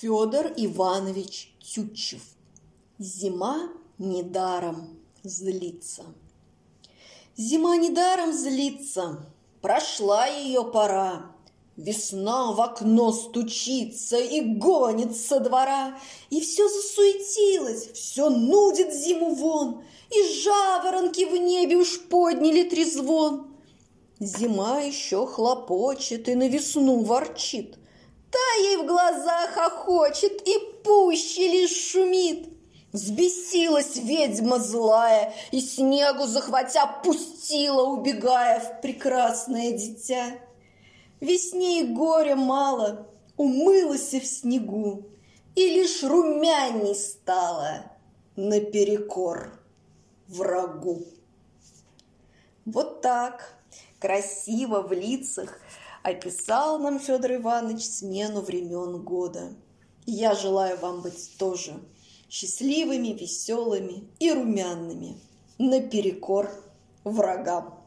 Федор Иванович Тютчев. Зима недаром злится. Зима недаром злится, прошла ее пора. Весна в окно стучится и гонит со двора. И все засуетилось, все нудит зиму вон, и жаворонки в небе уж подняли трезвон. Зима еще хлопочет и на весну ворчит. Та ей в глазах хохочет и пуще лишь шумит. Взбесилась ведьма злая и снегу захватя пустила, убегая в прекрасное дитя. Весне и горя мало, умылась и в снегу, и лишь румяней стала наперекор врагу. Вот так красиво в лицах описал нам Федор Иванович смену времен года. Я желаю вам быть тоже счастливыми, веселыми и румяными наперекор врагам.